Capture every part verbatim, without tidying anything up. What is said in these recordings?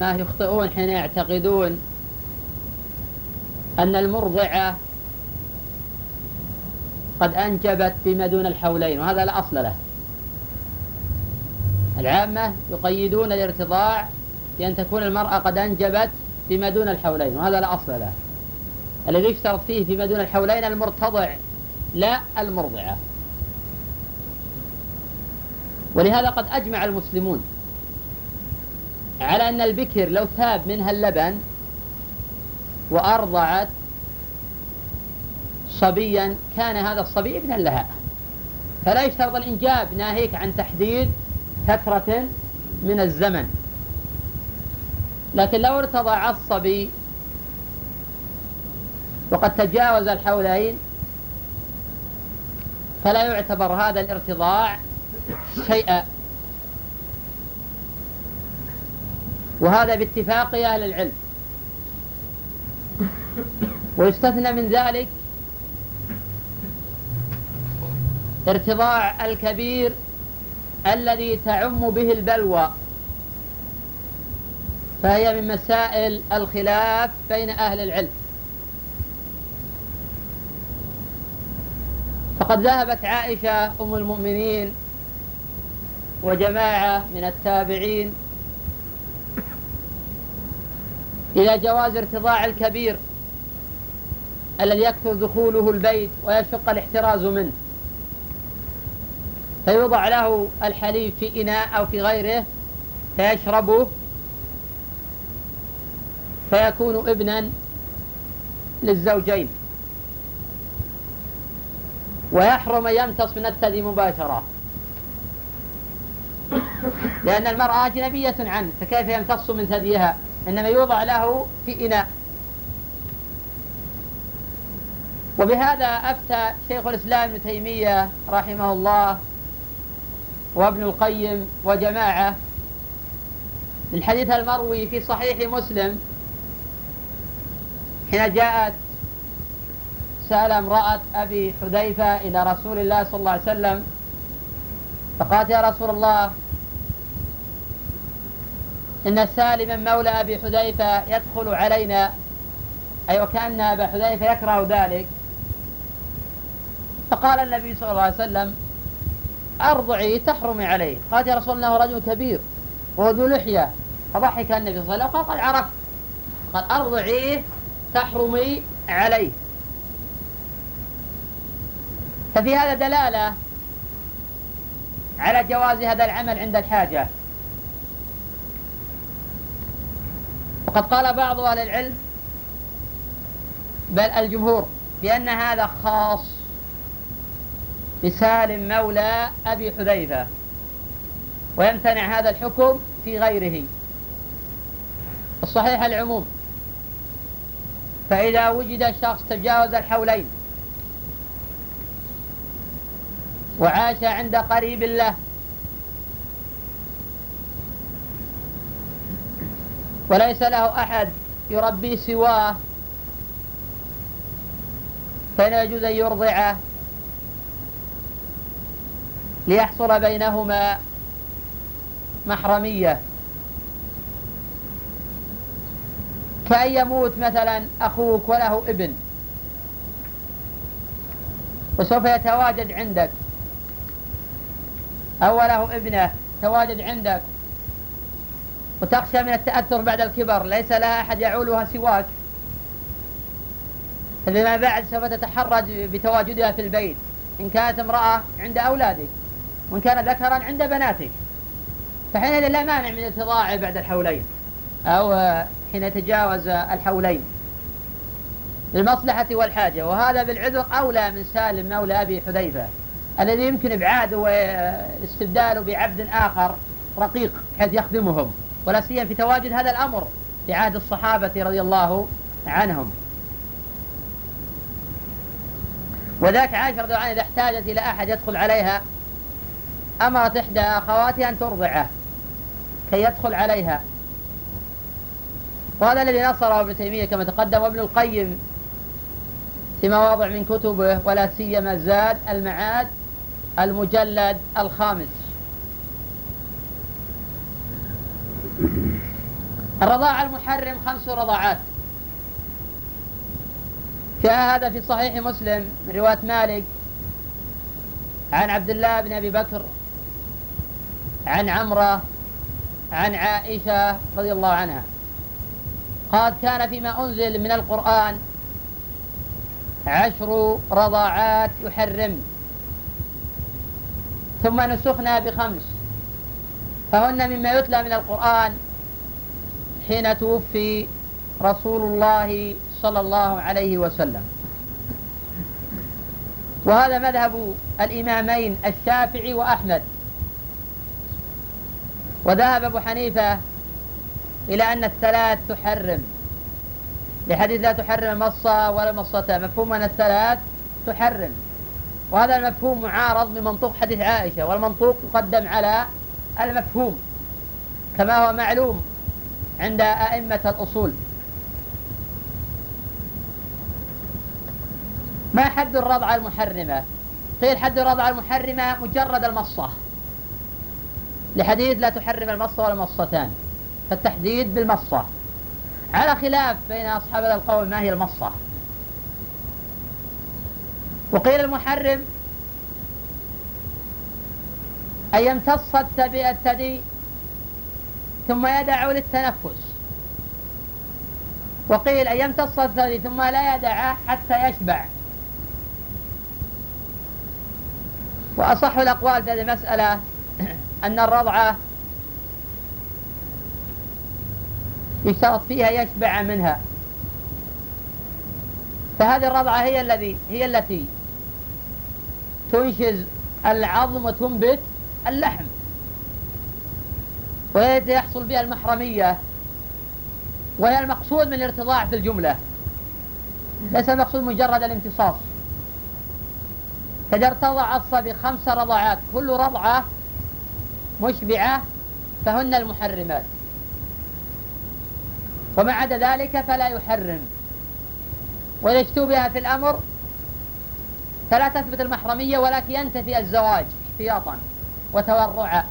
ما يخطئون حين يعتقدون أن المرضعة قد أنجبت بما دون الحولين، وهذا لا أصل له. العامة يقيدون الارتضاع بأن تكون المرأة قد أنجبت بما دون الحولين، وهذا لا أصل له. الذي يشترط فيه بما دون الحولين المرتضع لا المرضعة. ولهذا قد أجمع المسلمون على أن البكر لو ثاب منها اللبن وأرضعت صبيا كان هذا الصبي ابنا لها، فلا يشترط الإنجاب، ناهيك عن تحديد فترة من الزمن. لكن لو ارتضع الصبي وقد تجاوز الحولين فلا يعتبر هذا الارتضاع شيئا، وهذا باتفاق أهل العلم. ويستثنى من ذلك ارتضاع الكبير الذي تعم به البلوى، فهي من مسائل الخلاف بين أهل العلم. فقد ذهبت عائشة أم المؤمنين وجماعة من التابعين إلى جواز ارتضاع الكبير الذي يكثر دخوله البيت ويشق الاحتراز منه، فيوضع له الحليب في إناء أو في غيره فيشربه فيكون ابنا للزوجين، ويحرم يمتص من الثدي مباشرة، لأن المرأة أجنبية عنه فكيف يمتص من ثديها، إنما يوضع له في إناء. وبهذا أفتى شيخ الإسلام ابن تيمية رحمه الله وابن القيم وجماعة الحديث المروي في صحيح مسلم حين جاءت سأل امرأة أبي حذيفة إلى رسول الله صلى الله عليه وسلم فقالت يا رسول الله إن سالما مولى أبي حذيفة يدخل علينا، أي وكأن أبا حذيفة يكره ذلك. فقال النبي صلى الله عليه وسلم أرضعي تحرمي عليه. قالت يا رسول الله رجل كبير وهو ذو لحية، فضحك النبي صلى الله عليه وسلم قال عرفت. قال أرضعي تحرمي عليه. ففي هذا دلالة على جواز هذا العمل عند الحاجة. وقد قال بعض أهل العلم بل الجمهور بأن هذا خاص بسالم مولى أبي حذيفة، ويمتنع هذا الحكم في غيره. الصحيح العموم، فإذا وجد شخص تجاوز الحولين وعاش عند قريب له وليس له أحد يربيه سواه فلا يجوز أن يرضعه ليحصل بينهما محرمية، كأن يموت مثلا أخوك وله ابن وسوف يتواجد عندك، أو له ابنه تواجد عندك وتخشى من التأثر بعد الكبر، ليس لها أحد يعولها سواك، فيما بعد سوف تتحرج بتواجدها في البيت إن كانت امرأة عند أولادك وإن كان ذكرا عند بناتك. فحين لا مانع من ارتضاعه بعد الحولين أو حين يتجاوز الحولين للمصلحة والحاجة، وهذا بالعذر أولى من سالم مولى أبي حذيفة الذي يمكن إبعاده واستبداله بعبد آخر رقيق حيث يخدمهم، ولا سيما في تواجد هذا الأمر في عهد الصحابة رضي الله عنهم. وذاك عائشة رضي الله عنها إذا احتاجت إلى أحد يدخل عليها أمرت إحدى أخواتها أن ترضعه كي يدخل عليها، وهذا الذي نصره ابن تيمية كما تقدم، وابن القيم في مواضع من كتبه ولا سيما زاد المعاد المجلد الخامس. الرضاعة المحرم خمس رضاعات. جاء هذا في صحيح مسلم من رواية مالك عن عبد الله بن أبي بكر عن عمرة عن عائشة رضي الله عنها قالت كان فيما أنزل من القرآن عشر رضاعات يحرم ثم نسخنا بخمس، فهن مما يتلى من القرآن حين توفي رسول الله صلى الله عليه وسلم. وهذا مذهب الإمامين الشافعي وأحمد، وذهب أبو حنيفة إلى أن الثلاث تحرم لحديث لا تحرم مصة ولا مصة، مفهوم أن الثلاث تحرم، وهذا المفهوم معارض بمنطوق حديث عائشة، والمنطوق يقدم على المفهوم كما هو معلوم عند أئمة الأصول. ما حد الرضعة المحرمة؟ قيل حد الرضعة المحرمة مجرد المصة لحديث لا تحرم المصة ولا مصتان، فالتحديد بالمصة، على خلاف بين أصحاب هذا القول ما هي المصة. وقيل المحرم أن يمتص الثدي ثم يدعه للتنفس، وقيل أن يمتص الثدي ثم لا يدعه حتى يشبع. وأصح الأقوال في هذه المسألة أن الرضعة يشترط فيها يشبع منها، فهذه الرضعة هي الذي هي التي تنشز العظم وتنبت اللحم، وهي التي يحصل بها المحرمية، وهي المقصود من الارتضاع في الجملة، ليس المقصود مجرد الامتصاص. فإذا ارتضع الصبي خمس رضعات كل رضعة مشبعة فهن المحرمات، وما عدا ذلك فلا يحرم. وإذا اشتبه في الأمر فلا تثبت المحرمية ولكن ينتفي الزواج احتياطا وتورعا.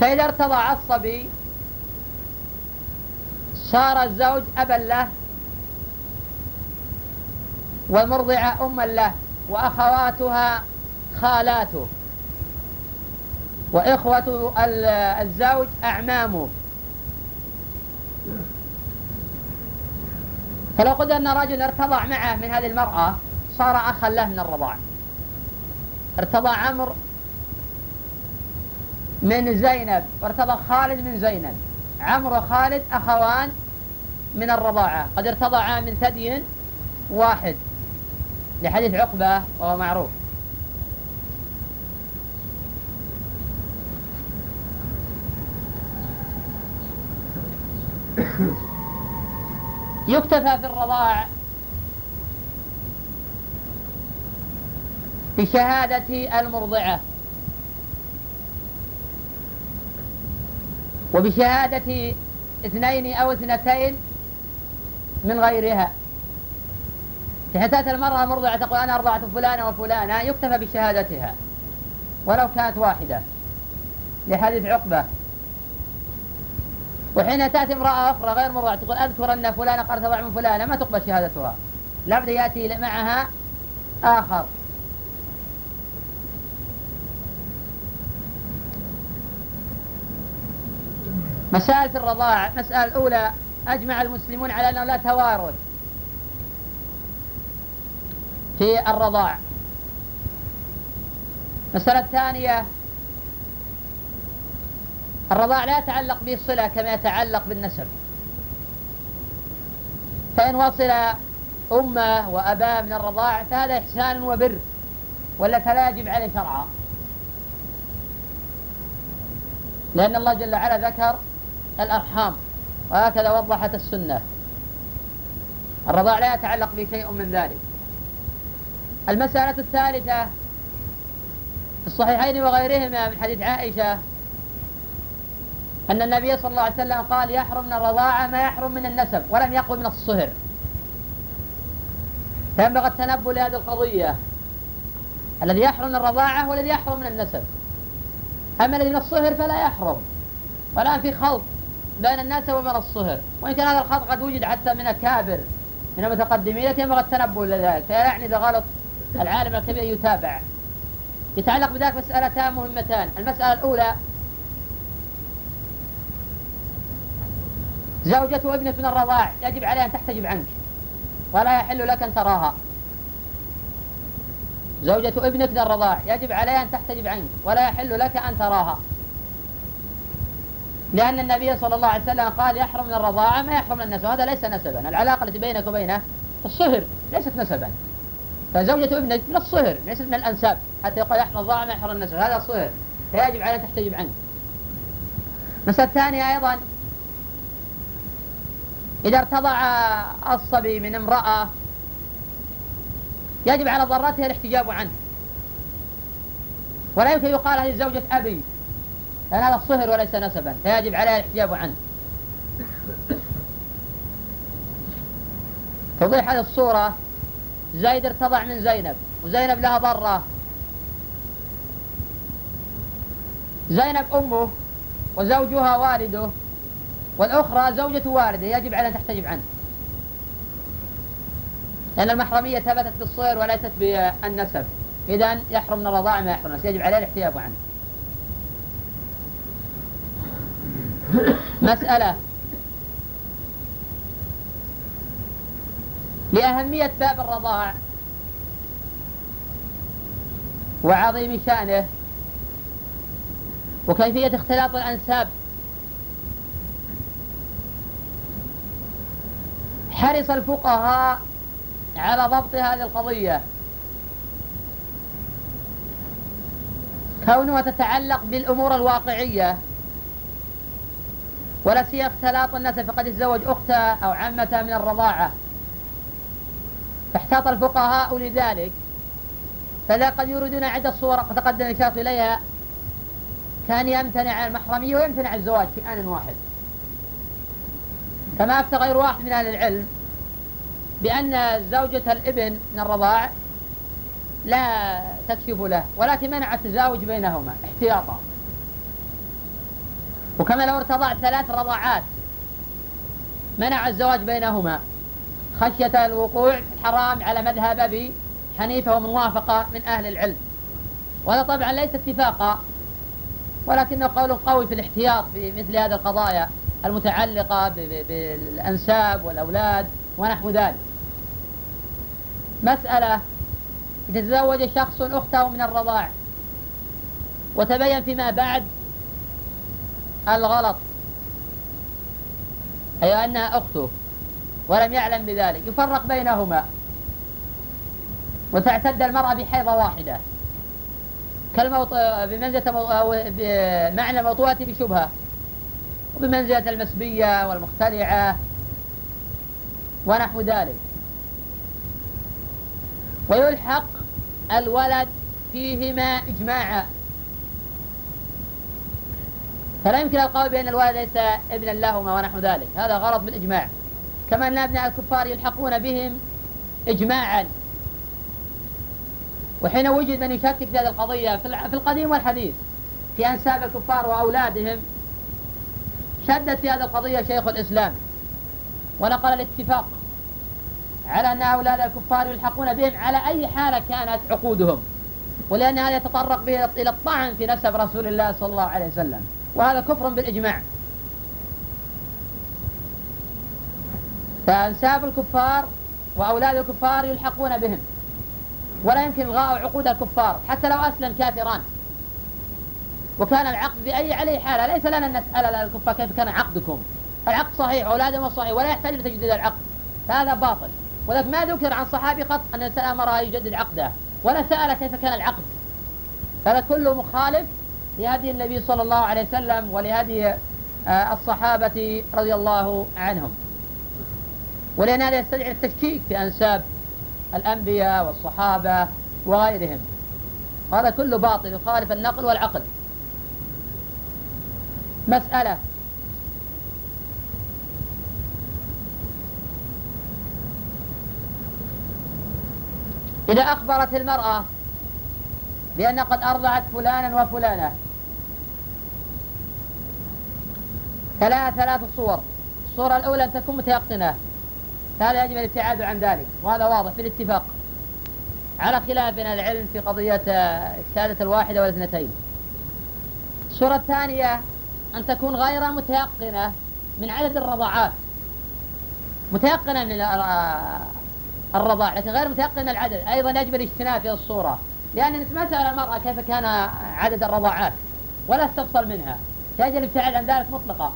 فإذا ارتضع الصبي صار الزوج أبا له والمرضعة أما له وأخواتها خالاته وإخوة الزوج أعمامه. فلو قدر أن رجل ارتضع معه من هذه المرأة صار أخا له من الرضاع. ارتضع عمرو من زينب وارتضع خالد من زينب، عمرو وخالد أخوان من الرضاعة، قد ارتضعا من ثدي واحد لحديث عقبة وهو معروف. يكتفى في الرضاع بشهادة المرضعة وبشهادة اثنين أو اثنتين من غيرها. في حالة المرأة المرضعة تقول أنا أرضعت فلانة وفلانة، يكتفى بشهادتها ولو كانت واحدة لحديث عقبة. وحين تأتي امرأة أخرى غير مرضعة تقول أذكر أن فلانة قد ارتضع من فلانة، ما تقبل شهادتها، لابد يأتي معها آخر. مسألة الرضاعة، المسألة الأولى أجمع المسلمون على أنه لا توارث في الرضاعة. المسألة الثانية الرضاع لا يتعلق به الصلة كما يتعلق بالنسب، فإن وصل أمه وأباه من الرضاع فهذا إحسان وبر، ولا فلا يجب عليه شرعا، لأن الله جل وعلا ذكر الأرحام وهكذا وضحت السنة. الرضاع لا يتعلق به شيء من ذلك. المسألة الثالثة في الصحيحين وغيرهما من حديث عائشة أن النبي صلى الله عليه وسلم قال يحرم من الرضاعة ما يحرم من النسب، ولم يقل من الصهر. فينبغي التنبؤ لهذه القضية، الذي يحرم من الرضاعة والذي يحرم من النسب، أما الذي من الصهر فلا يحرم، والآن في خلط بين الناس وبين الصهر، وإن كان هذا الخلط قد وجد حتى من الكابر من المتقدمين، لكن ينبغي التنبه لذلك، فلا يعني إذا غلط العالم الكبير يتابع. يتعلق بذلك مسألتان مهمتان. المسألة الأولى زوجة وابنة من الرضاع يجب عليها أن تحتجب عنك ولا يحل لك أن تراها. زوجة ابنة من الرضاع يجب عليها أن تحتجب عنك ولا يحل لك أن تراها، لأن النبي صلى الله عليه وسلم قال يحرم من الرضاعة ما يحرم من النسب، هذا ليس نسبا. العلاقة التي بينك وبينه الصهر ليست نسبا، فزوجة ابنك من الصهر ليست من الأنساب حتى يقال يحرم الرضاعة ما يحرم النسب، هذا صهر فيجب عليها أن تحتجب عنك. المسألة الثانية أيضا إذا ارتضع الصبي من امرأة يجب على ضرتها الاحتجاب عنه، ولا يمكن يقال هذه زوجة أبي لأن هذا الصهر وليس نسبا، فيجب عليها الاحتجاب عنه. توضيح هذه الصورة: زيد ارتضع من زينب وزينب لها ضرة، زينب أمه وزوجها والده والأخرى زوجة والده، يجب عليها أن تحتجب عنه لأن المحرمية ثبتت بالصهر وليست بالنسب، إذن يحرم من الرضاعة ما يحرم النسب، يجب عليها الاحتجاب عنه. مسألة لأهمية باب الرضاع وعظيم شأنه وكيفية اختلاط الأنساب، حرص الفقهاء على ضبط هذه القضية كونها تتعلق بالأمور الواقعية ولا سيما اختلاط الناس، فقد يتزوج أختها أو عمتها من الرضاعة، فاحتاط الفقهاء لذلك، فلا قد يريدون عدة صور قد تقدم الإشارة إليها كان يمتنع عن المحرمية ويمتنع عن الزواج في آن واحد، كما أفتى غير واحد من أهل العلم بأن زوجة الابن من الرضاع لا تكشف له، ولكن منع التزاوج بينهما احتياطا. وكما لو ارتضع ثلاث رضاعات منع الزواج بينهما خشية الوقوع حرام على مذهب أبي حنيفة وموافقة من أهل العلم، وهذا طبعا ليس اتفاقا ولكنه قول قوي في الاحتياط بمثل هذه القضايا المتعلقة بالأنساب والأولاد ونحو ذلك. مسألة يتزوج شخص أخته من الرضاع وتبين فيما بعد الغلط أي أنها أخته ولم يعلم بذلك، يفرق بينهما وتعتد المرأة بحيضة واحدة كالموط... بمنزلة مو... بمعنى موطوعة بشبهة، وبمنزلة المسبية والمخترعة ونحو ذلك، ويلحق الولد فيهما إجماعا، فلا يمكن القول بأن الولد ليس ابنا لهما ونحو ذلك، هذا غلط بالإجماع، كما أن أبناء الكفار يلحقون بهم إجماعا. وحين وجد من يشكك في هذه القضية في القديم والحديث في أنساب الكفار وأولادهم شدت في هذه القضية شيخ الإسلام ونقل الاتفاق على أن أولاد الكفار يلحقون بهم على أي حالة كانت عقودهم، ولأن هذا يتطرق به إلى الطعن في نسب رسول الله صلى الله عليه وسلم، وهذا كفر بالإجماع. فأنساب الكفار وأولاد الكفار يلحقون بهم، ولا يمكن إلغاء عقود الكفار حتى لو أسلم كافران وكان العقد بأي عليه حالة، ليس لنا أن نسأل الكفار كيف كان عقدكم، العقد صحيح أولادهم صحيح ولا يحتاج لتجديد العقد، فهذا باطل. ولك ما ذكر عن صحابي قط أن الإنسان أمره يجدد عقده ولا سأل كيف كان العقد، هذا كله مخالف لهدي النبي صلى الله عليه وسلم ولهدي الصحابة رضي الله عنهم، ولأن هذا يستدعي التشكيك في أنساب الأنبياء والصحابة وغيرهم، هذا كله باطل يخالف النقل والعقل. مسألة إذا أخبرت المرأة بأن قد أرضعت فلانا وفلانة لها ثلاث صور. الصورة الأولى أن تكون متيقنة، فهذا يجب الابتعاد عن ذلك، وهذا واضح في الاتفاق، على خلاف بين العلم في قضية الشهادة الواحدة والاثنتين. الصورة الثانية أن تكون غير متيقنة من عدد الرضاعات، متيقنة من الرضاع لكن غير متيقنة من العدد، أيضا يجب الاجتناب في الصورة، لأن ما سأل المرأة كيف كان عدد الرضاعات ولا استفصل منها، يجب الابتعاد عن ذلك مطلقا.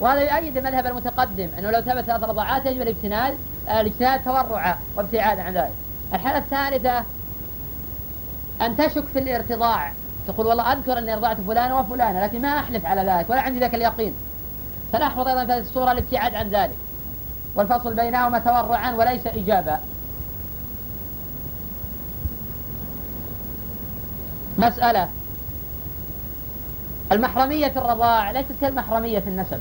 وهذا يؤيد المذهب المتقدم أنه لو ثبت ثلاث رضاعات يجب الاجتناب الاجتناب تورعا وابتعادا عن ذلك. الحالة الثالثة أن تشك في الارتضاع، تقول والله أذكر أني رضعت فلانة وفلانة لكن ما أحلف على ذلك ولا عندي ذاك اليقين، فنحفظ أيضا في هذه الصورة الابتعاد عن ذلك والفصل بينهما تورعا وليس إجابة. مسألة المحرمية في الرضاع ليست كالمحرمية في النسب،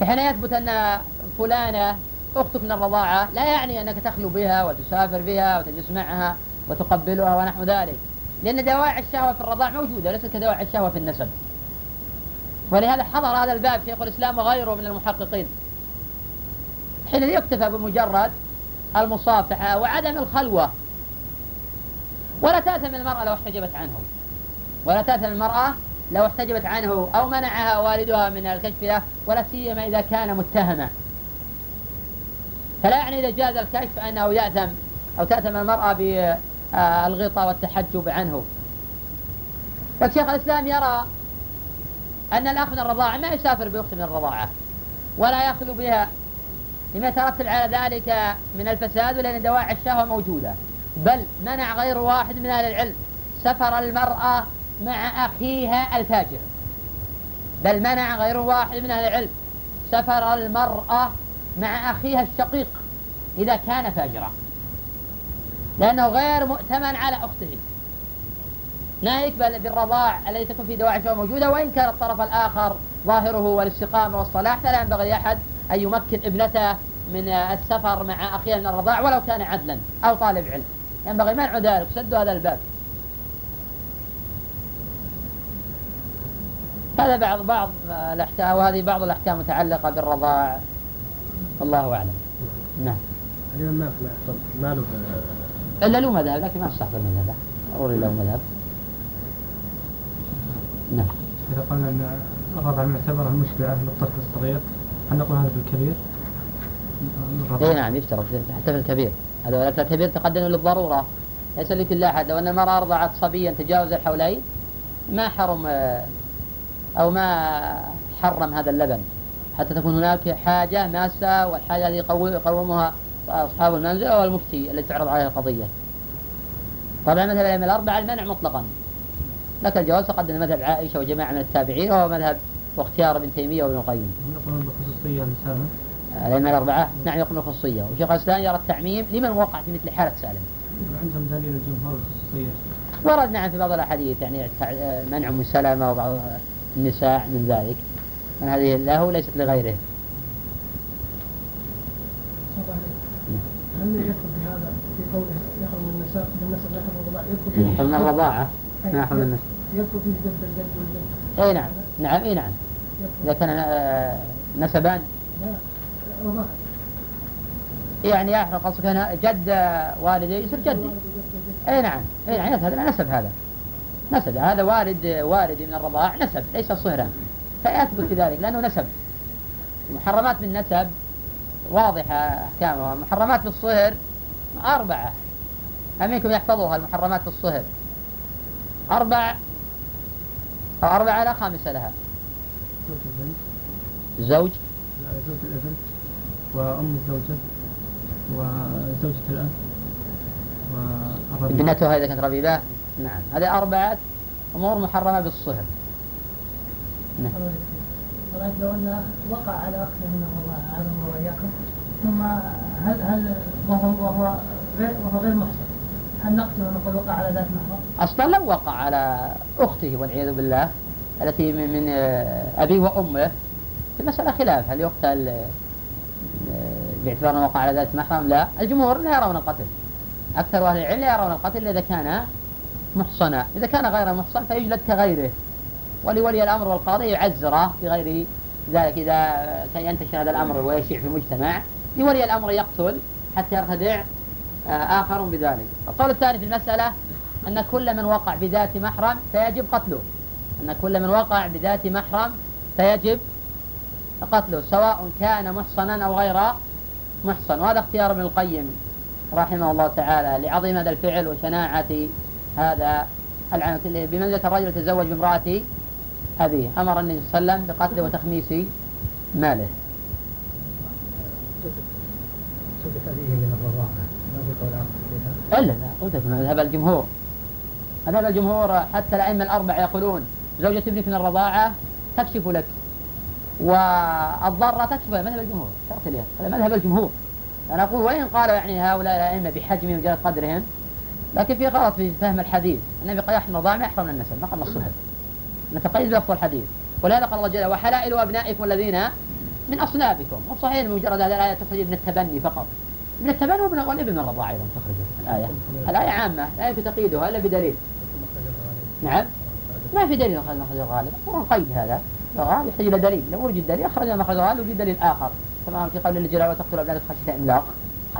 فحين يثبت أن فلانة أختك من الرضاعة لا يعني أنك تخلو بها وتسافر بها وتجلس معها وتقبلها ونحو ذلك، لأن دواعي الشهوة في الرضاع موجودة ليس كدواعي الشهوة في النسب. ولهذا حضر هذا الباب شيخ الإسلام وغيره من المحققين، حين يكتفى بمجرد المصافحة وعدم الخلوة، ولا تأثم المرأة لو احتجبت عنه ولا تأثم المرأة لو احتجبت عنه أو منعها والدها من الكشف له، ولا سيما إذا كان متهمة، فلا يعني إذا جاز الكشف أنه يأثم أو تأثم المرأة بالغطاء والتحجب عنه. فالشيخ الإسلام يرى أن الأخ من الرضاعة ما يسافر بأخت من الرضاعة ولا يخلو بها، لما يترتب على ذلك من الفساد، لأن دواعي الشهوة موجودة. بل منع غير واحد من أهل العلم سفر المرأة مع أخيها الفاجر، بل منع غير واحد من أهل العلم سفر المرأة مع أخيها الشقيق إذا كان فاجرا، لأنه غير مؤتمن على أخته، لا يقبل بالرضاع الذي تكون فيه دواعي شهوة موجودة. وإن كان الطرف الآخر ظاهره والاستقامة والصلاح، فلا ينبغي لأحد أن يمكن ابنته من السفر مع أخيها من الرضاع ولو كان عدلا أو طالب علم، ينبغي منع ذلك، سدوا هذا الباب. هذا بعض بعض الأحكام، وهذه بعض الأحكام متعلقة بالرضاع، والله أعلم. نعم. اليوم ما ما له إلا له مذهب، لكن ما استحضر من هذا ضروري له مذهب. نعم. إذا قلنا أن الرضاع معتبرة مشبعة للطفل الصغير، هل نقول هذا في الكبير؟ إيه نعم يشترط حتى في الكبير، هذا ولكن الكبير تقدم للضرورة ليس لكل أحد. لو أن المرأة أرضعت صبيا تجاوز الحولين ما حرم أو ما حرم هذا اللبن، حتى تكون هناك حاجة ماسة، والحاجة هذه يقومها أصحاب المنزل أو المفتي الذي تعرض عليه القضية. طبعا مذهب الأئمة الأربعة المنع مطلقا، لك الجواز تقدم مذهب عائشة وجماعة من التابعين، وهو مذهب واختيار ابن تيمية وابن القيم. يقولون بالخصوصية لسالم الأئمة الأربعة، نعم يقولون بالخصوصية. وشيخ الإسلام يرى التعميم لمن وقع في مثل حالة سالم، عندهم دليل الجمهور الخصوصية ورد نعم في بعض الأحاديث، يعني منع من سلامة وبعض النساء من ذلك، من هذه له ليست لغيره. هل يدخل في هذا في قوله يحرم النساء بالنسب يحرم الرضاعة؟ يحرم الرضاعة ما يحرم النساء، يدخل فيه جد الجد والجد. أي نعم نعم أي نعم، إذا كان نسبان يعني يحرم، قصدك أنا جد والدي يصير جدي. أي نعم أي نعم، هذا نسب، هذا نسب، هذا والد والدي من الرضاع نسب ليس صهرا، فيثبت في ذلك لأنه نسب. محرمات بالنسب واضحة أحكامها، محرمات بالصهر أربعة، أمينكم يحفظوها المحرمات بالصهر أربع أو أربعة لا خامسة لها، زوج البنت، زوج زوج الابن وأم الزوجة وزوجة الأب وابنتها إذا كانت ربيبة. نعم هذه أربعة أمور محرمة بالصهر. نعم. طبعاً لو أن وقع على أخذه من الرضاعة على الرضاعة، ثم هل هل وهو وهو غير وهو غير محصن، هل نقتله ونقول وقع على ذات محرم؟ أصلاً لو وقع على أخته والعياذ بالله التي من أبيه وأمه، المسألة خلاف هل يقتل باعتبار أنه وقع على ذات محرم؟ لا، الجمهور لا يرون القتل، أكثر أهل العلم لا يرون القتل إذا كان محصنا، إذا كان غير محصن فيجلد كغيره، ولولي الأمر والقاضي يعزره في غير ذلك إذا كان ينتشر هذا الأمر ويشيع في المجتمع، لولي الأمر يقتل حتى يرتدع آخر بذلك. القول الثاني في المسألة أن كل من وقع بذات محرم فيجب قتله، أن كل من وقع بذات محرم فيجب قتله سواء كان محصنا أو غير محصن، وهذا اختيار ابن القيم رحمه الله تعالى لعظيم هذا الفعل وشناعة هذا العنف. بمنزلة الرجل تزوج بامرأة أبيه، أمر النبي صلى الله عليه وسلم بقتله وتخميس ماله. صدق هذه من الرضاعة ما بقول عقل فيها؟ إلا لا، قلت لكم مذهب الجمهور، مذهب الجمهور حتى الأئمة الأربعة يقولون زوجة ابنك من الرضاعة تكشف لك والضارة تكشف لك، مذهب الجمهور شرط لها، هذا مذهب الجمهور. أنا أقول وإن قالوا يعني هؤلاء الأئمة بحجمهم وجلة قدرهم، لكن في غلط في فهم الحديث. النبي قال يحرم الرضاعة ما يحرم النسب، ما قال نصها، نتقيد بلفظ الحديث، ولهذا قال الله جل وعلا وحلائل أبنائكم الذين من أصلابكم. وصحيح مجرد هذه الآية تخرج من التبني فقط، من التبني والابن من الرضاعة أيضا تخرجه الآية، الآية عامة لا يمكن تقييدها إلا بدليل. نعم ما في دليل أخرج مخرج الغالب، ونقيد هذا الغالب يحتاج إلى دليل، لو وجد دليل أخرج مخرج الغالب وجد دليل آخر، كما في قول الله جل وعلا تقتل أبنائكم خشية إملاق،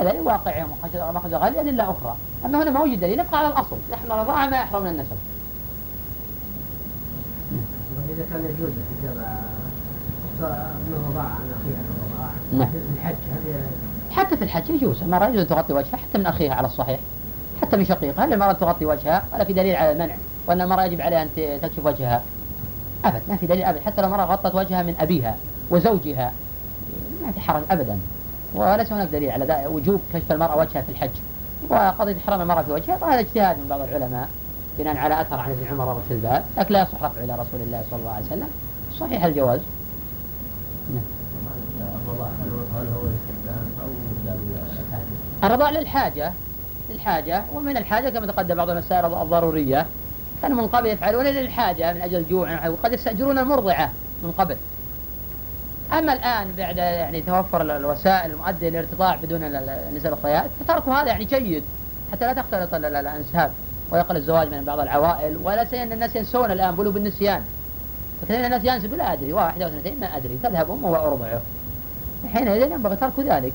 هذا واقعي مخرج الغالب أدلة أخرى، أما هنا ما وجد دليل نبقى على الأصل نحن الرضاعة ما يحرم النسب. إذا كان يجوز الحجاب من الرضاعة عن أخيها الرضاعة في الحج، حتى في الحج يجوز المرأة يجوز تغطي وجهها حتى من أخيها على الصحيح، حتى من شقيقها، هل المرأة تغطي وجهها ولا في دليل على المنع، وأن المرأة يجب عليها أن تكشف وجهها أبد، ما في دليل أبد، حتى لو المرأة غطت وجهها من أبيها وزوجها ما في حرج أبدا، وليس هناك دليل على وجوب كشف المرأة وجهها في الحج. وقضية إحرام المرأة في وجهها هذا اجتهاد من بعض العلماء بناء على أثر عن ابن عمر رضي الله عنه، لكن لا يصح رفعه إلى رسول الله صلى الله عليه وسلم، صحيح الجواز. نعم. الرضاع للحاجة، للحاجة ومن الحاجة كما تقدم بعض المسائل الضرورية، كانوا من قبل يفعلون للحاجة من أجل جوع، وقد يستأجرون المرضعة من قبل. أما الآن بعد يعني توفر الوسائل المؤدية للارتضاع بدون نساء الخيات، فتركوا هذا يعني جيد حتى لا تختلط الأنساب ويقل الزواج من بعض العوائل، ولا سيء أن الناس ينسون الآن بلوا بالنسيان، فكثير الناس ينسوا لا أدري واحدة واثنتين ما أدري تذهب أمه وأرضعه، حينئذ ينبغي ترك ذلك،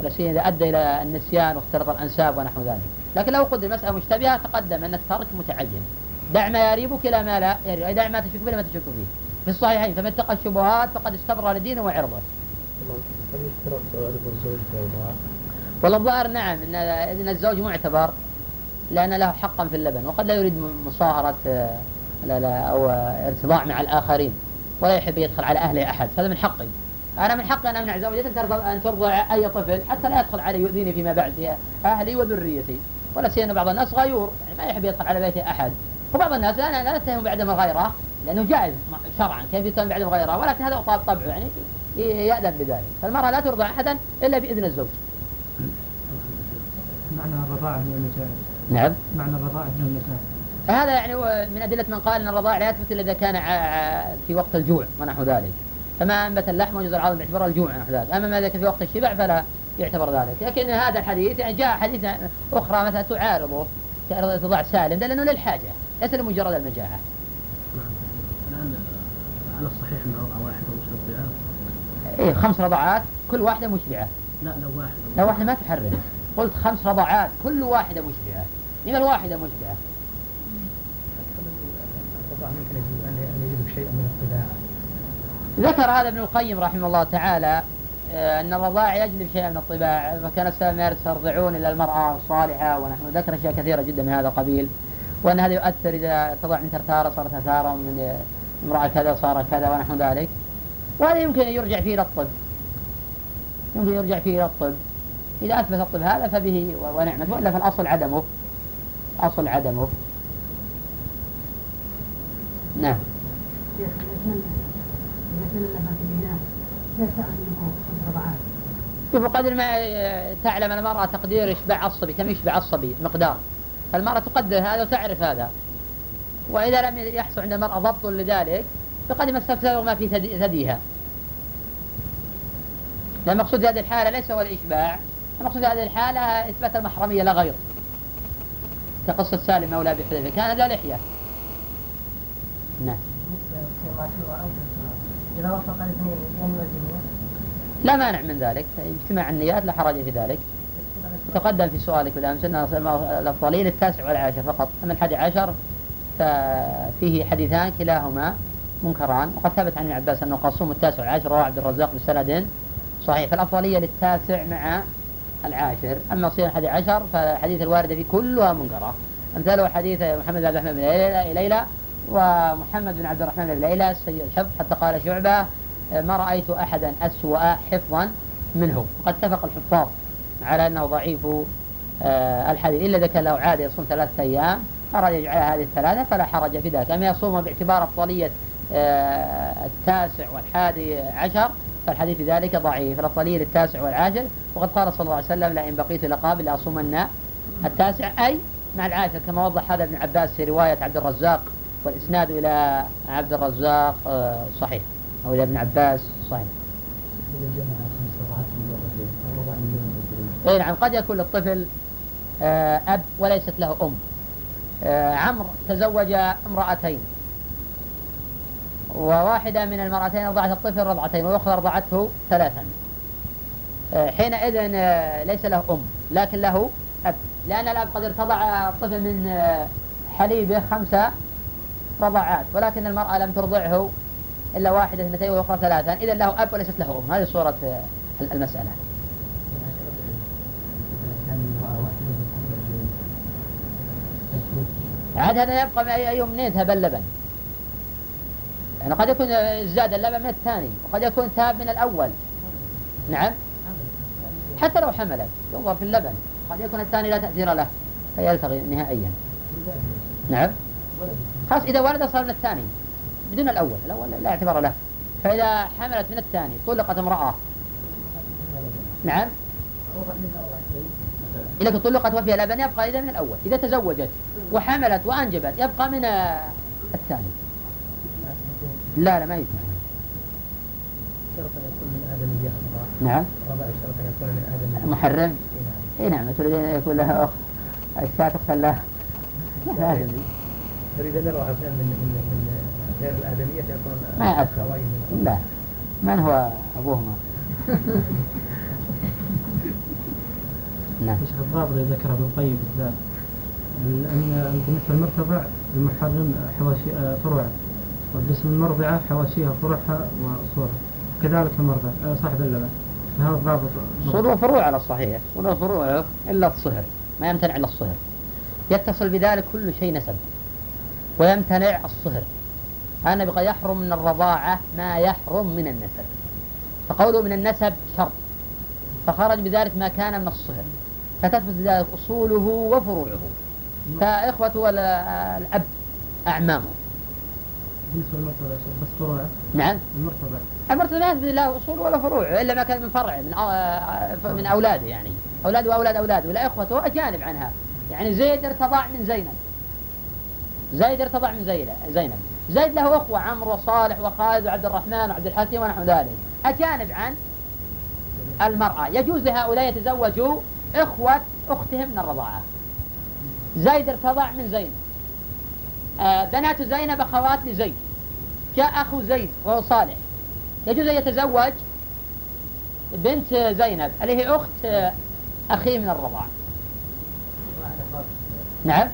ولا سيء إذا أدى إلى النسيان واختلط الأنساب ونحو ذلك. لكن لو قدر المسألة مشتبهة تقدم أن الترك متعين، دع ما يريبك إلى ما لا يريبك، دع ما تشك به ما تشك فيه في الصحيحين، فمن اتقى الشبهات فقد استبرأ لدينه وعرضه. والله الظاهر نعم إن الزوج معتبر لأن له حقا في اللبن، وقد لا يريد مصاهرة لا لا أو ارتضاع مع الآخرين، ولا يحب يدخل على أهله أحد، هذا من حقي، أنا من حقي أن أمنع زوجتي أن ترضع أي طفل حتى لا يدخل علي يؤذيني فيما بعد في أهلي وذريتي، ولا سيما بعض الناس غيور يعني ما يحب يدخل على بيته أحد، وبعض الناس لا لا يتهم بعدم غيره لأنه جائز شرعا كيف يتهم بعدم غيره، ولكن هذا أصاب طبعه يعني يأذن بذلك، فالمرأة لا ترضع أحدا إلا بإذن الزوج. معنى الرضاعة هي المجاز. نعم. معنى الرضاعة هي المجاز. هذا يعني من أدلة من قال أن الرضاع لا يثبت إلا إذا كان في وقت الجوع ونحو ذلك، فما أنبت اللحم وجزء العظم يعتبر الجوع ونحو ذلك، أما ما ذاك في وقت الشبع فلا يعتبر ذلك. لكن هذا الحديث يعني جاء حديث أخرى مثلا تعارضه تضع سالم، ده لأنه للحاجة ليس لمجرد المجاعة. الآن على الصحيح أن رضع واحد مشبعة. إيه خمس رضعات كل واحدة مشبعة. لا لو واحدة. لو واحدة ما تحرم. قلت خمس رضعات كل واحدة مشبعة. إذا الواحدة مشبعة. ممكن أن يجب شيئا من الرضاعة. ذكر هذا ابن القيم رحمه الله تعالى أن الرضاع يجلب شيئا من الطباع، فكان السلف يرجعون إلى المرأة الصالحة، ونحن ذكر أشياء كثيرة جدا من هذا القبيل، وأن هذا يؤثر إذا تضع من ترتارة صار ترتارة، من امرأة كذا صار كذا ونحو ذلك، وهذا يمكن أن يرجع فيه إلى الطب، يمكن يرجع فيه إلى الطب إذا أثبت الطب هذا فبه ونعمة، وإلا فالأصل عدمه، أصل عدمه. نعم. إذا كان لها بناء لا تعلمه الرضاعات. بقدر ما تعلم المرأة تقدير إشباع الصبي كم يشبع الصبي مقدار، فالمرأة تقدر هذا وتعرف هذا، وإذا لم يحصل عند المرأة ضبط لذلك فقد مستفزه ما في ثديها. لأن مقصود هذه الحالة ليس هو الإشباع، المقصود هذه الحالة إثبات المحرمية لا غير، كقصة سالم مولى أبي حذيفة كان ذا لحية. نعم. ما سوى أو تسوى إذا وفق الاثنين لأن والجميع لا مانع من ذلك، اجتماع النيات لا حرج في ذلك. تقدم في سؤالك بالأمس أن الأفضلية للتاسع والعاشر فقط، أما الحادي عشر ففيه حديثان كلاهما منكران، وقد ثبت عن ابن عباس أنه قصوم التاسع والعاشر، رواه عبد الرزاق بسند صحيح، فالأفضلية للتاسع مع العاشر. أما صيغة الحادي عشر فالحديث الواردة فيه كلها منكرة، أمثاله حديث محمد بن عبد الرحمن بن ليلى ومحمد بن عبد الرحمن بن ليلى سيء الحفظ، حتى قال شعبة ما رأيت أحدا أسوأ حفظا منه. قد اتفق الحفاظ على أنه ضعيف الحديث، إلا إذا كان له عادة يصوم ثلاثة أيام أراد يجعلها هذه الثلاثة فلا حرج في ذلك. أما يصوم باعتبار أفضلية التاسع والحادي عشر فالحديث في ذلك ضعيف، الأفضلية للتاسع والعاشر، وقد قال صلى الله عليه وسلم لئن بقيت لقابل لأصومن التاسع أي مع العاشر، كما وضح هذا ابن عباس في رواية عبد الرزاق، والإسناد إلى عبد الرزاق صحيح أو إلى ابن عباس صحيح. إيه نعم، قد يكون للطفل أب وليست له أم. عمرو تزوج امرأتين، وواحدة من المرأتين رضعت الطفل رضعتين والأخرى رضعته ثلاثا، حينئذ ليس له أم لكن له أب، لأن الأب قد ارتضع الطفل من حليبه خمسة رضعات، ولكن المرأة لم ترضعه إلا واحدة اثنتين والأخرى ثلاثا، إذا له أب وليست له أم. هذه صورة المسألة. عاد هذا يبقى أي يوم نيتها باللبن، يعني قد يكون زاد اللبن من الثاني وقد يكون ثاب من الأول. نعم، حتى لو حملت ينظر في اللبن، قد يكون الثاني لا تأثير له فيلتغي نهائيا. نعم، خاص إذا ولد صار من الثاني بدون الأول، الأول لا اعتبار له، فإذا حملت من الثاني طلقت امرأة. نعم، إذا طلقت وفيها لبن يبقى إذا من الأول، إذا تزوجت وحملت وأنجبت يبقى من الثاني. لا لا ما يمكن. شرط يكون من آدمية أخرى. نعم. رضع شرط يكون من آدمية. محرم. إيه نعم. تريد أن يكون لها أخ الشاة تقتل لها. آدمي. تريد أن يروح من من من غير الآدمية يكون. ما أذكر. لا. من هو أبوهما؟ نعم. الشيخ الضابط ذكر ابن القيم بالذات أن بالنسبة للمرتضع المحرم حواشي فروعه. والجسم المرضعة حواشيها فروعها وصورها، كذلك المرضع صاحب اللبن، هذا الضابط. صور فروع على الصحيح، صور فروع إلا الصهر، ما يمتنع إلا الصهر، يتصل بذلك كل شيء نسب ويمتنع الصهر. أنا بقى يحرم من الرضاعة ما يحرم من النسب، فقوله من النسب شرط، فخرج بذلك ما كان من الصهر، فتثبت بذلك أصوله وفروعه، فإخوة الأب أعمامه. بالنسبة للمرتضع بس فروعه. نعم، المرتضع المرتضعات لا أصول ولا فروع، إلا ما كان من فرع من من أولاده، يعني أولاده وأولاد أولاده، ولا إخوته أجانب عنها، يعني زيد ارتضع من زينب، زيد ارتضع من زينب، زيد له أخوة عمرو وصالح وخالد وعبد الرحمن وعبد الحكيم ونحو ذلك، أجانب عن المرأة، يجوز لهؤلاء يتزوجوا إخوة أختهم من الرضاعة. زيد ارتضع من زينب، بنات زينب أخوات لزيد، جاء أخو زيد وهو صالح، يجوز أن يتزوج بنت زينب اللي هي أخت أخيه من الرضاعة. نعم،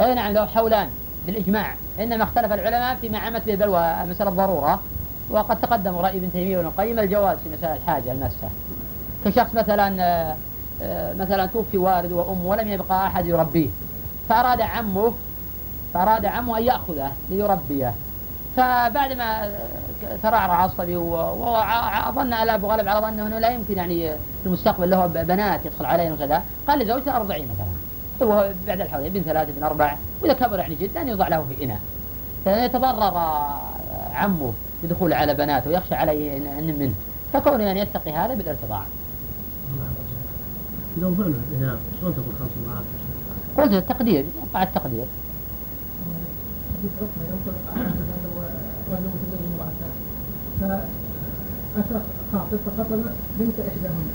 أي نعم، لو حولان بالإجماع، إنما اختلف العلماء فيما عمت به بلوى مسألة الضرورة، وقد تقدم رأي ابن تيمية وابن القيم الجواز في مسألة الحاجة الماسة، كشخص مثلا مثلا توفي والد وأم ولم يبقى أحد يربيه، فأراد عمه فأراد عمه أن يأخذه ليربيه، فبعدما ترعرع عصبي وظن الأب غلب على ظنه أنه لا يمكن يعني في المستقبل له بنات يدخل عليهم وكذا، قال لزوجته أرضعيه مثلا، وهو بعد الحوض ابن ثلاث ابن أربع، وإذا كبر يعني جدا يوضع له في إناء، فيتضرر عمه بدخول على بناته ويخشى عليه أن منه، فكونه يعني يتقي هذا بالارتضاع. إذا وضعنا الإناء شلون تقول خمس مرات؟ قلت التقدير، بعد التقدير فأتى خاطب فخطب بنت إحداهن،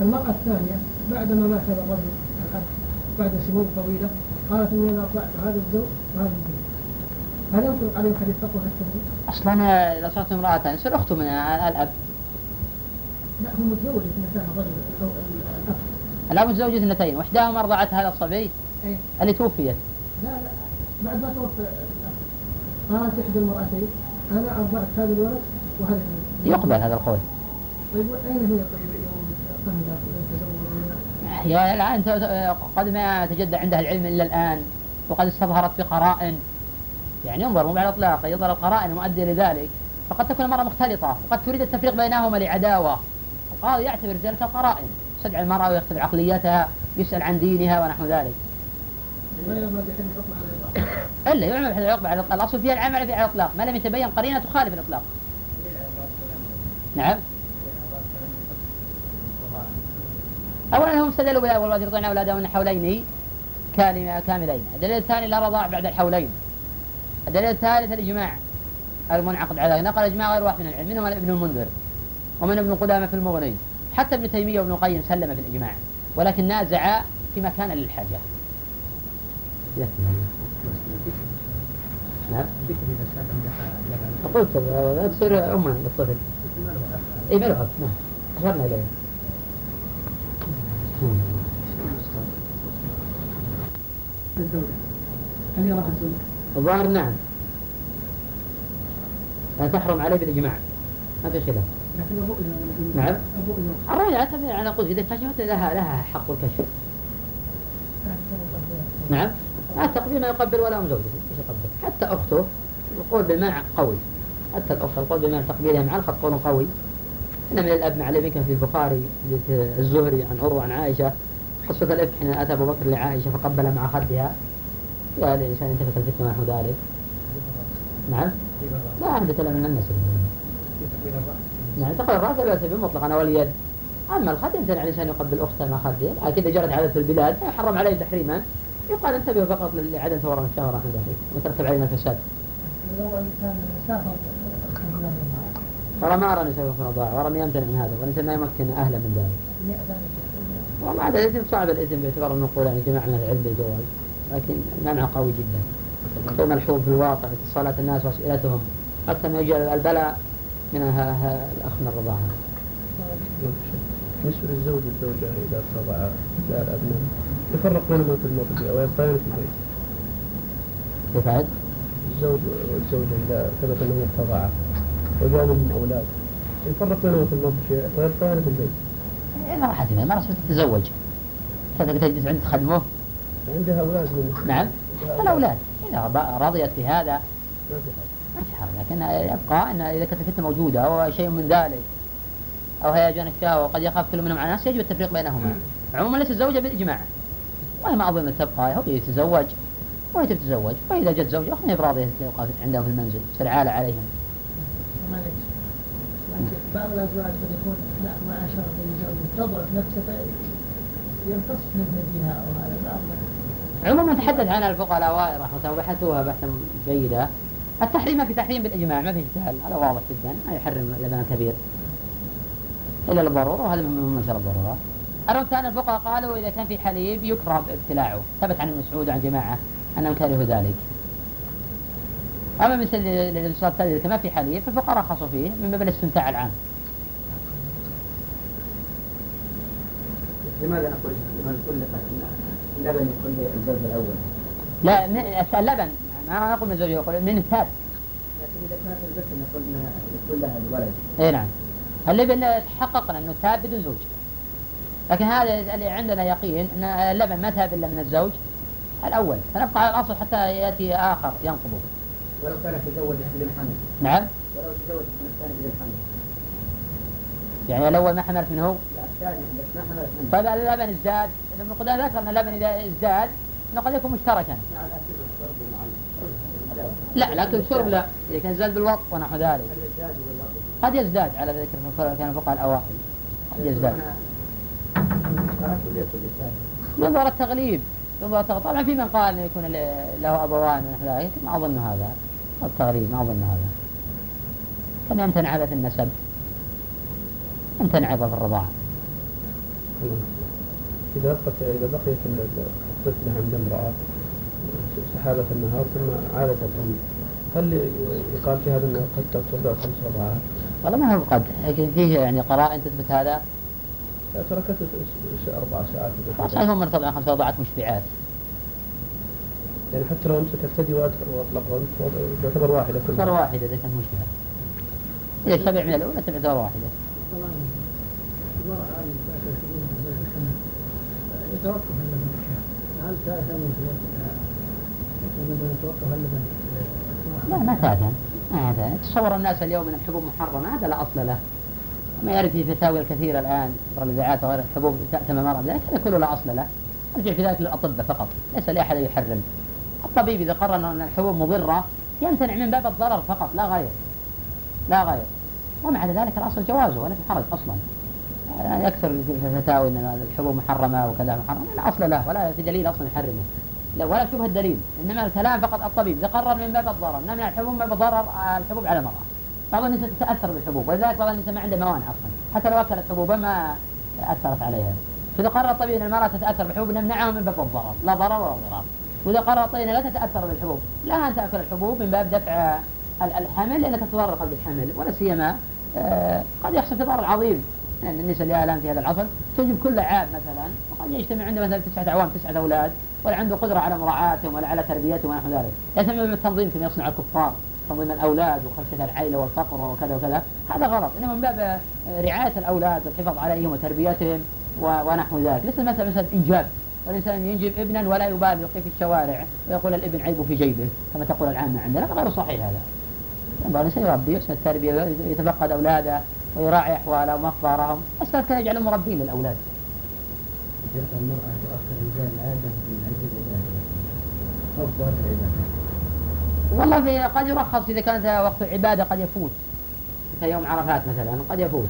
المرأة الثانية بعدما مات الرجل الأب بعد سنين طويلة قالت إني أنا أطلعت هذا الزوج وهذا الزوج، هل ينطلق عليهم حديث فقه التوحيد؟ أصلا إذا صارت امرأة يصير أخته من الأب. لا هم متزوج اثنتين الرجل أو الأب. الأب متزوج اثنتين وإحداهما أرضعت هذا الصبي أي؟ اللي توفيت. لا لا بعد ما توفى الأب قالت إحدى المرأتين أنا أرضعت هذا الولد وهذا يقبل هذا القول. طيب أين هي طيب يوم قمنا التزوج؟ يا الآن قد ما تجدد عندها العلم إلا الآن وقد استظهرت بقرائن. يعني انظر مو على الاطلاق يظهر القرائن المؤدية لذلك، فقد تكون المرأة مختلطة وقد تريد التفريق بينهما لعداوة. القاضي يعتبر ذلك القرائن، يستدعي المرأة ويختبر عقليتها، يسأل عن دينها ونحو ذلك. لا يعمل بحد العقبة على الإطلاق. إلا يعمل بحد العقبة على الإطلاق، الأصل فيها العمل على الإطلاق، ما لم يتبين قرينة تخالف الإطلاق. نعم. أولا هم استدلوا بالآية والله يرضعن أولادهن حولين كاملين. الدليل الثاني لا رضاع بعد الحولين. الدليل الثالث الإجماع المنعقد عليه، نقل إجماع غير واحد من العلم منهم ابن المنذر ومن ابن قدامة في المغني، حتى ابن تيمية وابن القيم سلم في الإجماع ولكن نازع فيما كان للحاجة. نعم. قلت لا تصير أمه للطفل. إيه ملعب. أخبرنا إليه. هل يرى الزوج؟ الظاهر نعم لا تحرم عليه بالإجماع ما في خلاف، لكن أبو إذن نعم أبو إذن الرجل أتبع على قوله إذا كشفت لها لها حق الكشف. نعم التقديم ما يقبل ولا أم زوجته يقبل حتى أخته القول بالمنع قوي، حتى الأخت القول بالمنع تقبيلها مع الخط قول قوي. إن من الأب مع الأبي في البخاري الزهري عن عروة عن عائشة قصة الأب حين أتى أبو بكر لعائشة فقبل مع خدها لا الإنسان انتفت الفتنة نحو ذلك. نعم لا أحد يتكلم عن النسب. نعم تقبل الرأس لا يسبب مطلقا أنا واليد. أما الخد يمتنع الإنسان يقبل أخته ما خده، لكن إذا جرت عادة في البلاد يحرم عليه تحريما يقال انتبه فقط لعدم تورم الشهوة نحو ذلك وترتب علينا الفساد. ترى ما أرى نسبه في الرضاعة ورى ما يمتنع من هذا والإنسان ما يمكن أهلا من ذلك. والله هذا الإثم صعب الإثم باعتبار النقول يعني جماعة من العلم الجواز، لكن منع قوي جدا هو ملحوظ في الواقع اتصالات الناس واسئلتهم حتى ما يجعل البلاء من الاخ من الرضاعه. بالنسبه للزوج والزوجه اذا رضعا لا الابناء يفرق بينهم في المرضع ويبقيان في البيت. كيف عاد؟ الزوج والزوجه اذا ثبت انهم رضعا وجاء منهم اولاد يفرق بينهم في المرضع ويبقيان في البيت. ما راح تبين ما راح تتزوج تقدر تجلس عند خدمه عندها أولاد منه. نعم الأولاد إذا رضيت في هذا ما في حرج ما في حرج، لكن يبقى أن إذا كانت الفتنة موجودة أو شيء من ذلك أو هيجان الشهوة وقد يخاف كل منهم على نفسه يجب التفريق بينهما. عموما ليس الزوجة بالإجماع وما أظن تبقى هو يتزوج وهي تتزوج، فإذا جت زوجة أخرى براضية تبقى عندهم في المنزل سرعالة عليهم. بعض الأزواج قد يكون لا ما أشار بالزوج تضعف نفسها ينقص نسبتها أو على بعض. عموما تحدث عنها الفقهاء الأوائل رحمة الله وبحثوها بحثا جيدا. التحريم ما في تحريم بالإجماع ما في إجمال، هذا واضح جدا ما يحرم لبنان كبير إلا الضرورة وهذا من منشر الضرورة. الرد ثاني الفقهاء قالوا إذا كان في حليب يكره ابتلاعه، ثبت عن المسعود عن جماعة أنهم كرهوا ذلك. أما مثل الصلاة الثانية إذا ما في حليب فالفقهاء رخصوا فيه من باب الاستمتاع العام. لماذا نقول لمن كلفت اللبن يكون الزوج الأول؟ لا أسأل لبن ما نقول من الزوج يقول من الثالث. لكن إذا كانت البنت نقول إنها يكون لها الولد. إيه نعم. اللبن تحقق لأنه ثابت الزوج. لكن هذا اللي عندنا يقين أن اللبن ما ثابت إلا من الزوج الأول، فنبقى على الأصل حتى يأتي آخر ينقضه. ولو كان تزوج بدون حمل. نعم. ولو تزوج الثاني بدون حمل. يعني الأول ما حملت منه؟ لا الثاني ما حملت منه. طيب اللبن ازداد، لما قد ذكر أن اللبن إذا ازداد إنه قد يكون مشتركا. لا لكن الشرب لا، إذا كان زاد بالوقت ونحو ذلك. قد يزداد على ذكر كان فوق الأوائل. قد يزداد. ينظر التغليب، ينظر التغليب، طبعا في من قال إنه يكون له أبوان ونحو ذلك، ما أظن هذا، التغليب ما أظن هذا. كم يمتنع هذا في النسب؟ امتنع في الرضاعة. إذا بقيت إذا بقيت الطفل عند امرأة سحابة النهار ثم عادت الأم هل يقال في هذا أنه قد ترتفع خمس ركعات؟ والله ما هو قد، لكن فيه يعني قرائن تثبت هذا. تركت أربع ساعات. أربع ساعات هم طبعا خمس ركعات مشبعات. يعني حتى لو أمسك الثدي وأطلقها تعتبر واحدة. تعتبر واحدة إذا كانت مشبعة. إذا شبع من الأولى تعتبر واحدة. يتوقف هل تأثم يتوقف هل لا ما تأثم ما تأثم تصور الناس اليوم أن الحبوب محرمة هذا لا أصل له ما يعرف في فتاوى الكثيرة الآن عبر الإذاعات وغير الحبوب تأثم مرة ذلك هذا كله لا أصل له أرجع في ذلك للأطباء فقط ليس لأحد يحرم الطبيب إذا قرر أن الحبوب مضرة يمتنع من باب الضرر فقط لا غير لا غير ومع ذلك الأصل جوازه ولا في حرج أصلا يعني أكثر فتاوى أن الحبوب محرمة وكذا محرمة لا أصل له ولا في دليل أصلا يحرمه لا ولا شبه الدليل إنما الكلام فقط الطبيب إذا قرر من باب الضرر نمنع الحبوب ما بضرر الحبوب على المرأة بعض النساء تتأثر بالحبوب ولذلك بعض النساء ما عنده موانع أصلا حتى لو أكلت حبوبة ما أثرت عليها فإذا قرر الطبيب أن المرأة تتأثر بالحبوب نمنعها من باب الضرر لا ضرر ولا ضرار وإذا قرر الطبيب لا تتأثر بالحبوب لا أن تأكل الحبوب من باب دفع الحمل لأنك تضرر قبل الحمل ولا سيما قد يحصل تضرر عظيم لأن النساء اللي الآن في هذا العصر توجب كل عام مثلا وقد يجتمع عنده مثلا تسعة أعوام تسعة أولاد ولا عنده قدرة على مراعاتهم ولا على تربيتهم ونحو ذلك يهتم بالتنظيم كما يصنع الكفار تنظيم الأولاد وخشية العائلة والفقر وكذا وكذا هذا غلط إنما من باب رعاية الأولاد والحفاظ عليهم وتربيتهم ونحو ذلك ليس مثلا مثلا إنجاب والإنسان ينجب ابنا ولا يبالي يقف في الشوارع ويقول الابن عيبه في جيبه كما تقول العامة عندنا غير صحيح هذا الإنسان يربي يحسن التربية يتفقد أولاده ويراعي أحوالهم وأخبارهم أسفل كان يجعلهم مربين للأولاد جاءت المرأة تؤخر رجال العادة من أجل عبادة أو قوات العبادة والله قد يرخص إذا كانت وقت العبادة قد يفوت مثل يوم عرفات مثلا قد يفوت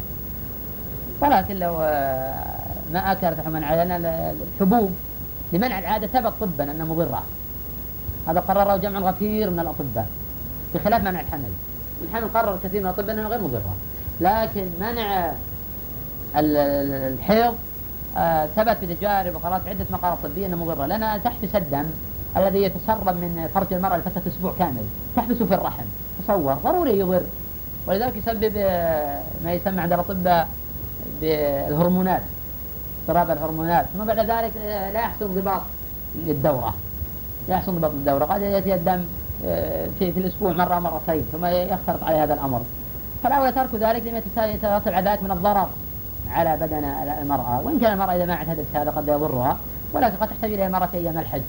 ولكن لو ما أكلت حمن علينا الحبوب لمنع العادة ثبت طبا أنها مضرة هذا قرره جمع غفير من الأطباء بخلاف منع الحمل الحمل قرر كثير من الأطباء أنها غير مضرة لكن منع الحيض ثبت بتجارب وقرارات عدة مقالات طبية أنها مضرة لأنها تحبس الدم الذي يتسرب من فرج المرأة لفترة أسبوع كامل تحبسه في الرحم تصور ضروري يضر ولذلك يسبب ما يسمى عند الأطباء بالهرمونات اضطراب الهرمونات ثم بعد ذلك لا يحصل ضباط للدورة لا يحصل ضباط للدورة قد يأتي الدم في في الأسبوع مرة مرتين ثم يختلط عليه هذا الأمر فالأولى ترك ذلك لما يتصل على ذلك من الضرر على بدن المرأة وإن كان المرأة إذا ما اعتادت هذا قد يضرها ولكن قد تحتاج إلى مرة أيام الحج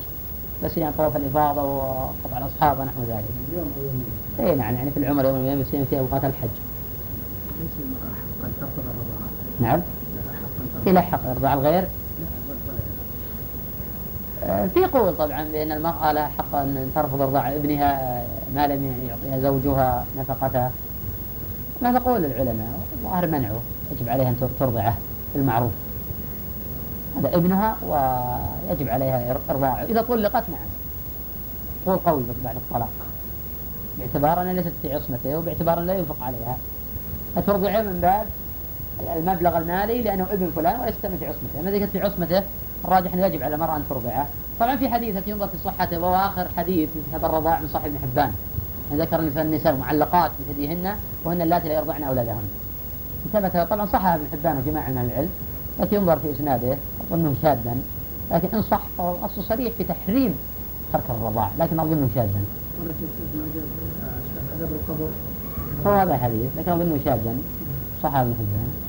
بس يعني طواف الإفاضة وقطع الأصحاب ونحو ذلك يوم أو يومين إيه نعم يعني في العمر يوم يومين بس في أوقات الحج ليس المرأة حقا ترفض الرضاعة نعم إلى حق الرضاعة الغير في قول طبعا بأن المرأة لها حق أن ترفض رضاعة ابنها ما لم يعطيها زوجها نفقتها ما تقول العلماء ظاهر منعه يجب عليها أن ترضعه بالمعروف هذا ابنها ويجب عليها إرضاعه إذا طلقت نعم قول قوي بعد الطلاق باعتبار أنها ليست في عصمته وباعتبار أنه لا ينفق عليها هترضعه من باب المبلغ المالي لأنه ابن فلان وليس في عصمته إذا كانت في عصمته الراجح أنه يجب على المرأة أن ترضعه طبعا في حديث ينظر في صحته وهو آخر حديث من هذا الرضاع من صاحب ابن حبان ذكر النساء المعلقات بهديهن وهن اللاتي لا يرضعن أولادهن ثبت طبعا صحها ابن حبان وجماعة من العلم لكن ينظر في إسناده أظنه شاذا لكن إن صح الأصل صريح في تحريم ترك الرضاع لكن أظنه شاذا هو هذا الحديث لكن أظنه شاذا صحها ابن حبان